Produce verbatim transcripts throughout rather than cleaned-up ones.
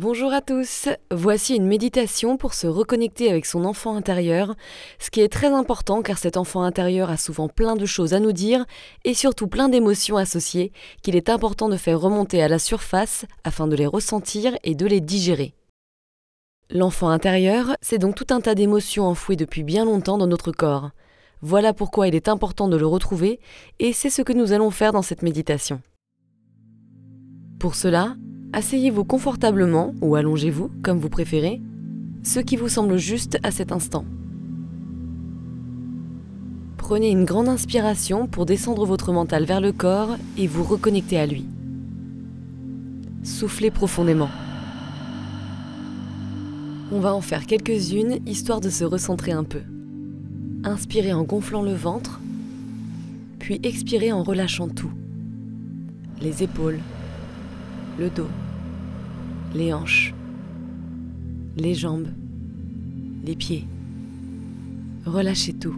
Bonjour à tous, voici une méditation pour se reconnecter avec son enfant intérieur, ce qui est très important car cet enfant intérieur a souvent plein de choses à nous dire et surtout plein d'émotions associées qu'il est important de faire remonter à la surface afin de les ressentir et de les digérer. L'enfant intérieur, c'est donc tout un tas d'émotions enfouies depuis bien longtemps dans notre corps. Voilà pourquoi il est important de le retrouver et c'est ce que nous allons faire dans cette méditation. Pour cela, asseyez-vous confortablement ou allongez-vous, comme vous préférez, ce qui vous semble juste à cet instant. Prenez une grande inspiration pour descendre votre mental vers le corps et vous reconnecter à lui. Soufflez profondément. On va en faire quelques-unes, histoire de se recentrer un peu. Inspirez en gonflant le ventre, puis expirez en relâchant tout. Les épaules, le dos, les hanches, les jambes, les pieds. Relâchez tout.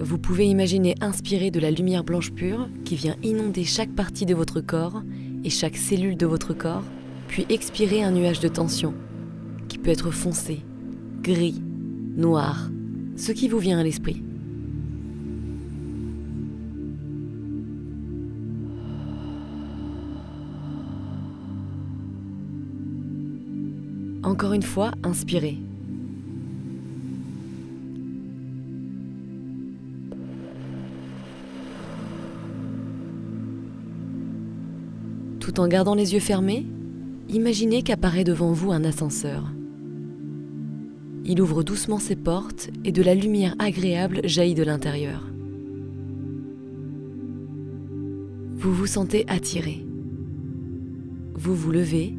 Vous pouvez imaginer inspirer de la lumière blanche pure qui vient inonder chaque partie de votre corps et chaque cellule de votre corps, puis expirer un nuage de tension qui peut être foncé, gris, noir, ce qui vous vient à l'esprit. Encore une fois, inspirez. Tout en gardant les yeux fermés, imaginez qu'apparaît devant vous un ascenseur. Il ouvre doucement ses portes et de la lumière agréable jaillit de l'intérieur. Vous vous sentez attiré. Vous vous levez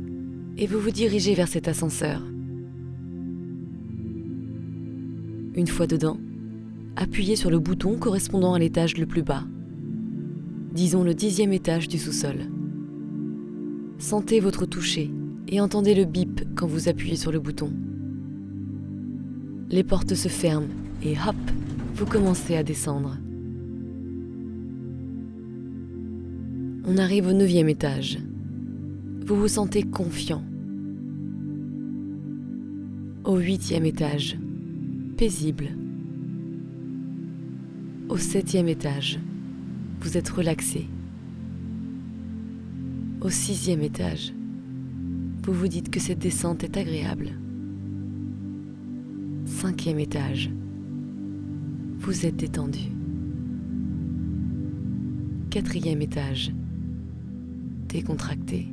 et vous vous dirigez vers cet ascenseur. Une fois dedans, appuyez sur le bouton correspondant à l'étage le plus bas. Disons le dixième étage du sous-sol. Sentez votre toucher et entendez le bip quand vous appuyez sur le bouton. Les portes se ferment et hop, vous commencez à descendre. On arrive au neuvième étage. Vous vous sentez confiant. Au huitième étage, paisible. Au septième étage, vous êtes relaxé. Au sixième étage, vous vous dites que cette descente est agréable. Cinquième étage, vous êtes détendu. Quatrième étage, décontracté.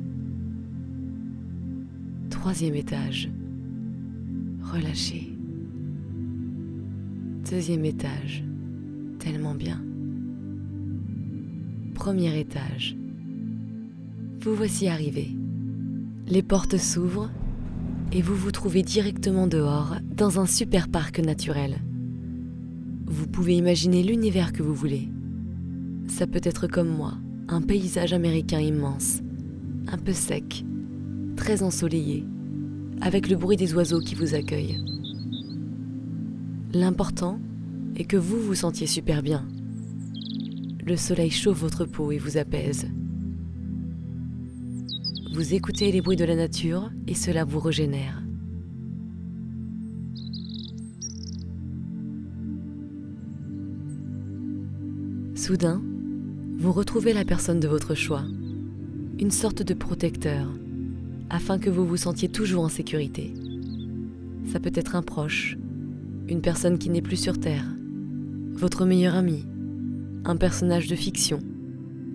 Troisième étage, relâché. Deuxième étage, tellement bien. Premier étage, vous voici arrivé. Les portes s'ouvrent et vous vous trouvez directement dehors, dans un super parc naturel. Vous pouvez imaginer l'univers que vous voulez. Ça peut être comme moi, un paysage américain immense, un peu sec, très ensoleillé, avec le bruit des oiseaux qui vous accueillent. L'important est que vous vous sentiez super bien. Le soleil chauffe votre peau et vous apaise. Vous écoutez les bruits de la nature et cela vous régénère. Soudain, vous retrouvez la personne de votre choix, une sorte de protecteur, afin que vous vous sentiez toujours en sécurité. Ça peut être un proche, une personne qui n'est plus sur Terre, votre meilleur ami, un personnage de fiction,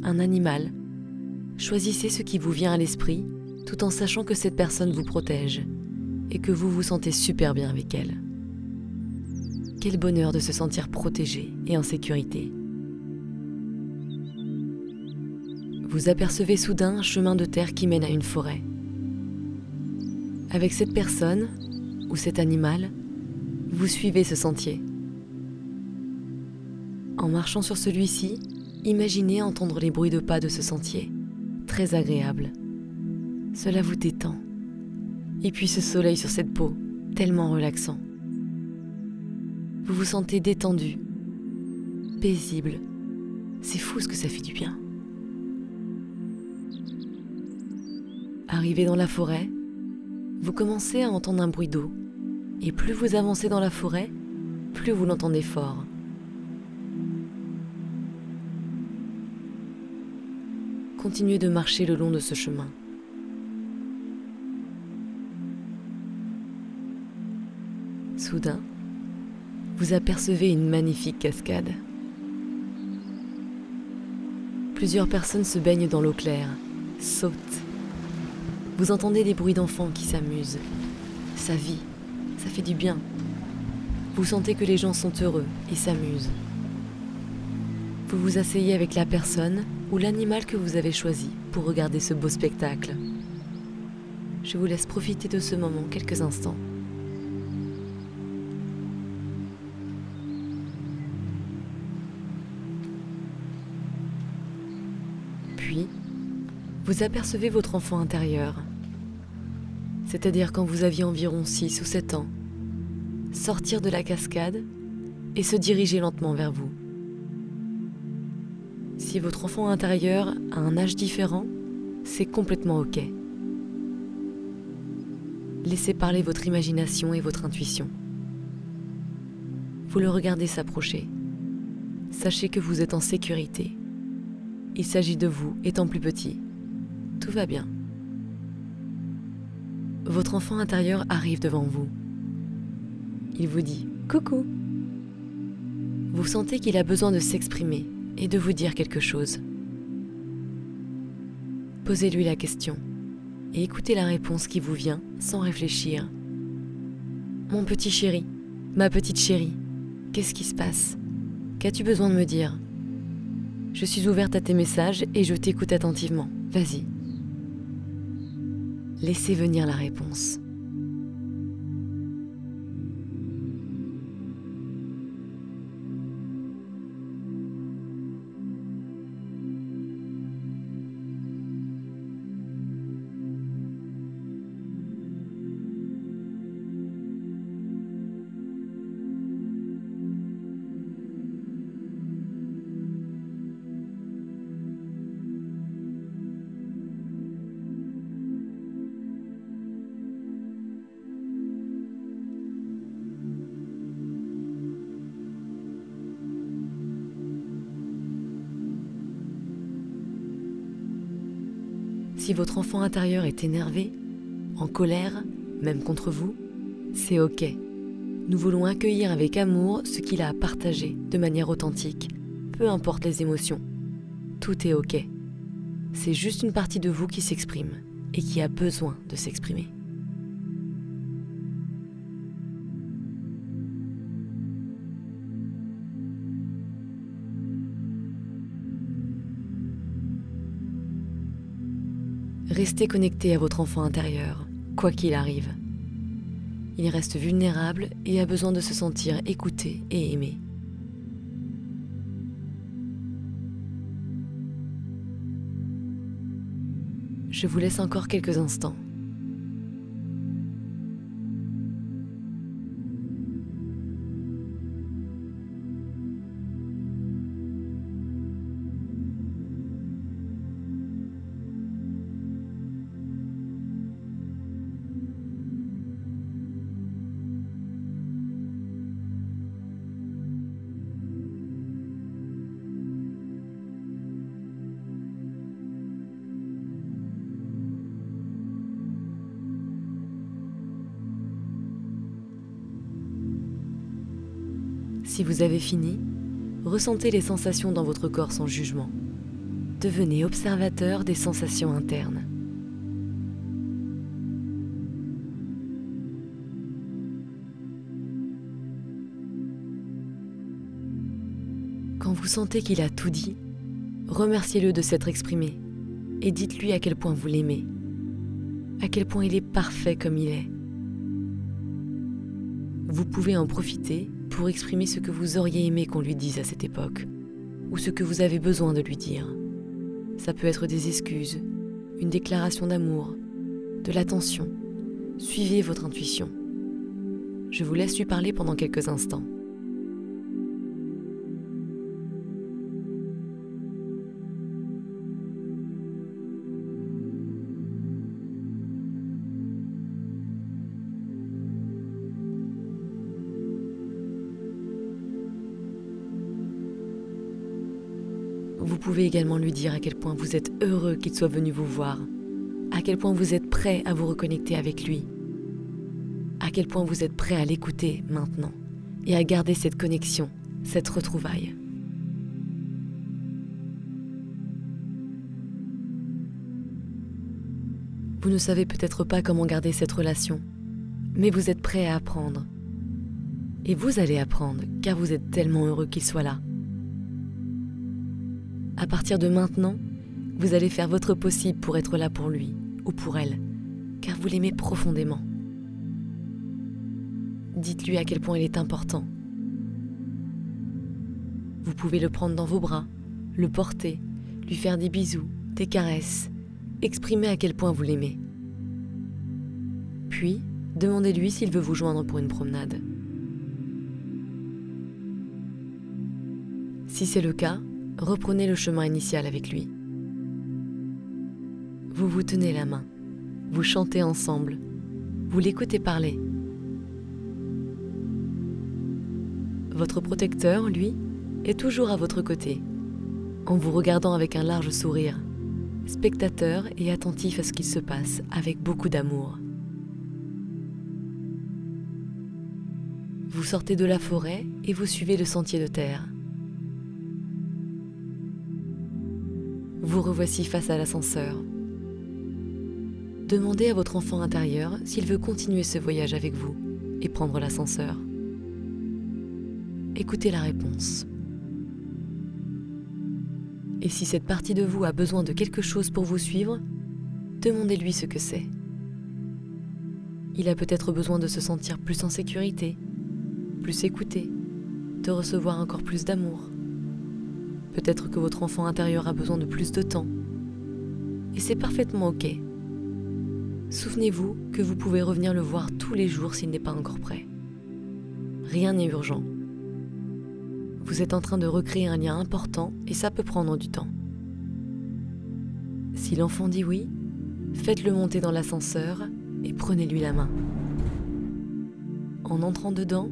un animal. Choisissez ce qui vous vient à l'esprit, tout en sachant que cette personne vous protège et que vous vous sentez super bien avec elle. Quel bonheur de se sentir protégé et en sécurité. Vous apercevez soudain un chemin de terre qui mène à une forêt. Avec cette personne ou cet animal, vous suivez ce sentier. En marchant sur celui-ci, imaginez entendre les bruits de pas de ce sentier, très agréable. Cela vous détend. Et puis ce soleil sur cette peau, tellement relaxant. Vous vous sentez détendu, paisible. C'est fou ce que ça fait du bien. Arrivé dans la forêt, vous commencez à entendre un bruit d'eau. Et plus vous avancez dans la forêt, plus vous l'entendez fort. Continuez de marcher le long de ce chemin. Soudain, vous apercevez une magnifique cascade. Plusieurs personnes se baignent dans l'eau claire, sautent. Vous entendez des bruits d'enfants qui s'amusent. Ça vit, ça fait du bien. Vous sentez que les gens sont heureux et s'amusent. Vous vous asseyez avec la personne ou l'animal que vous avez choisi pour regarder ce beau spectacle. Je vous laisse profiter de ce moment quelques instants. Puis, vous apercevez votre enfant intérieur, c'est-à-dire quand vous aviez environ six ou sept ans, sortir de la cascade et se diriger lentement vers vous. Si votre enfant intérieur a un âge différent, c'est complètement ok. Laissez parler votre imagination et votre intuition. Vous le regardez s'approcher. Sachez que vous êtes en sécurité. Il s'agit de vous étant plus petit. Tout va bien. Votre enfant intérieur arrive devant vous. Il vous dit « Coucou !» Vous sentez qu'il a besoin de s'exprimer et de vous dire quelque chose. Posez-lui la question et écoutez la réponse qui vous vient sans réfléchir. « Mon petit chéri, ma petite chérie, qu'est-ce qui se passe? Qu'as-tu besoin de me dire ? Je suis ouverte à tes messages et je t'écoute attentivement. Vas-y. » Laissez venir la réponse. Si votre enfant intérieur est énervé, en colère, même contre vous, c'est ok. Nous voulons accueillir avec amour ce qu'il a à partager de manière authentique, peu importe les émotions. Tout est ok. C'est juste une partie de vous qui s'exprime et qui a besoin de s'exprimer. Restez connecté à votre enfant intérieur, quoi qu'il arrive. Il reste vulnérable et a besoin de se sentir écouté et aimé. Je vous laisse encore quelques instants. Si vous avez fini, ressentez les sensations dans votre corps sans jugement. Devenez observateur des sensations internes. Quand vous sentez qu'il a tout dit, remerciez-le de s'être exprimé et dites-lui à quel point vous l'aimez, à quel point il est parfait comme il est. Vous pouvez en profiter pour exprimer ce que vous auriez aimé qu'on lui dise à cette époque, ou ce que vous avez besoin de lui dire. Ça peut être des excuses, une déclaration d'amour, de l'attention. Suivez votre intuition. Je vous laisse lui parler pendant quelques instants. Vous pouvez également lui dire à quel point vous êtes heureux qu'il soit venu vous voir, à quel point vous êtes prêt à vous reconnecter avec lui, à quel point vous êtes prêt à l'écouter maintenant et à garder cette connexion, cette retrouvaille. Vous ne savez peut-être pas comment garder cette relation, mais vous êtes prêt à apprendre. Et vous allez apprendre, car vous êtes tellement heureux qu'il soit là. À partir de maintenant, vous allez faire votre possible pour être là pour lui ou pour elle, car vous l'aimez profondément. Dites-lui à quel point il est important. Vous pouvez le prendre dans vos bras, le porter, lui faire des bisous, des caresses, exprimer à quel point vous l'aimez. Puis, demandez-lui s'il veut vous joindre pour une promenade. Si c'est le cas, reprenez le chemin initial avec lui. Vous vous tenez la main, vous chantez ensemble, vous l'écoutez parler. Votre protecteur, lui, est toujours à votre côté, en vous regardant avec un large sourire, spectateur et attentif à ce qu'il se passe avec beaucoup d'amour. Vous sortez de la forêt et vous suivez le sentier de terre. Vous revoici face à l'ascenseur. Demandez à votre enfant intérieur s'il veut continuer ce voyage avec vous et prendre l'ascenseur. Écoutez la réponse. Et si cette partie de vous a besoin de quelque chose pour vous suivre, demandez-lui ce que c'est. Il a peut-être besoin de se sentir plus en sécurité, plus écouté, de recevoir encore plus d'amour. Peut-être que votre enfant intérieur a besoin de plus de temps. Et c'est parfaitement ok. Souvenez-vous que vous pouvez revenir le voir tous les jours s'il n'est pas encore prêt. Rien n'est urgent. Vous êtes en train de recréer un lien important et ça peut prendre du temps. Si l'enfant dit oui, faites-le monter dans l'ascenseur et prenez-lui la main. En entrant dedans,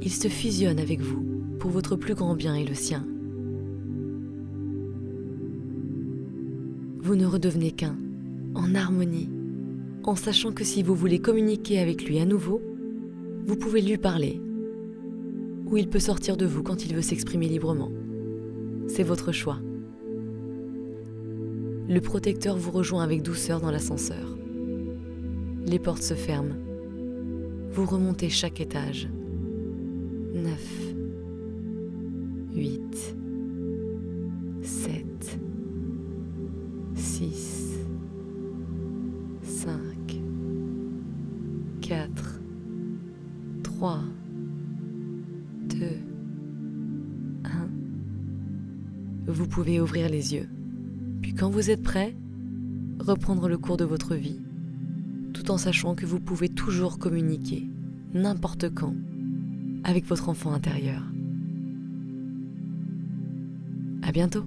il se fusionne avec vous pour votre plus grand bien et le sien. Vous ne redevenez qu'un, en harmonie, en sachant que si vous voulez communiquer avec lui à nouveau, vous pouvez lui parler, ou il peut sortir de vous quand il veut s'exprimer librement. C'est votre choix. Le protecteur vous rejoint avec douceur dans l'ascenseur. Les portes se ferment. Vous remontez chaque étage. neuf, huit, sept, six, cinq, quatre, trois, deux, un. Vous pouvez ouvrir les yeux, puis quand vous êtes prêt, reprendre le cours de votre vie, tout en sachant que vous pouvez toujours communiquer, n'importe quand, avec votre enfant intérieur. À bientôt.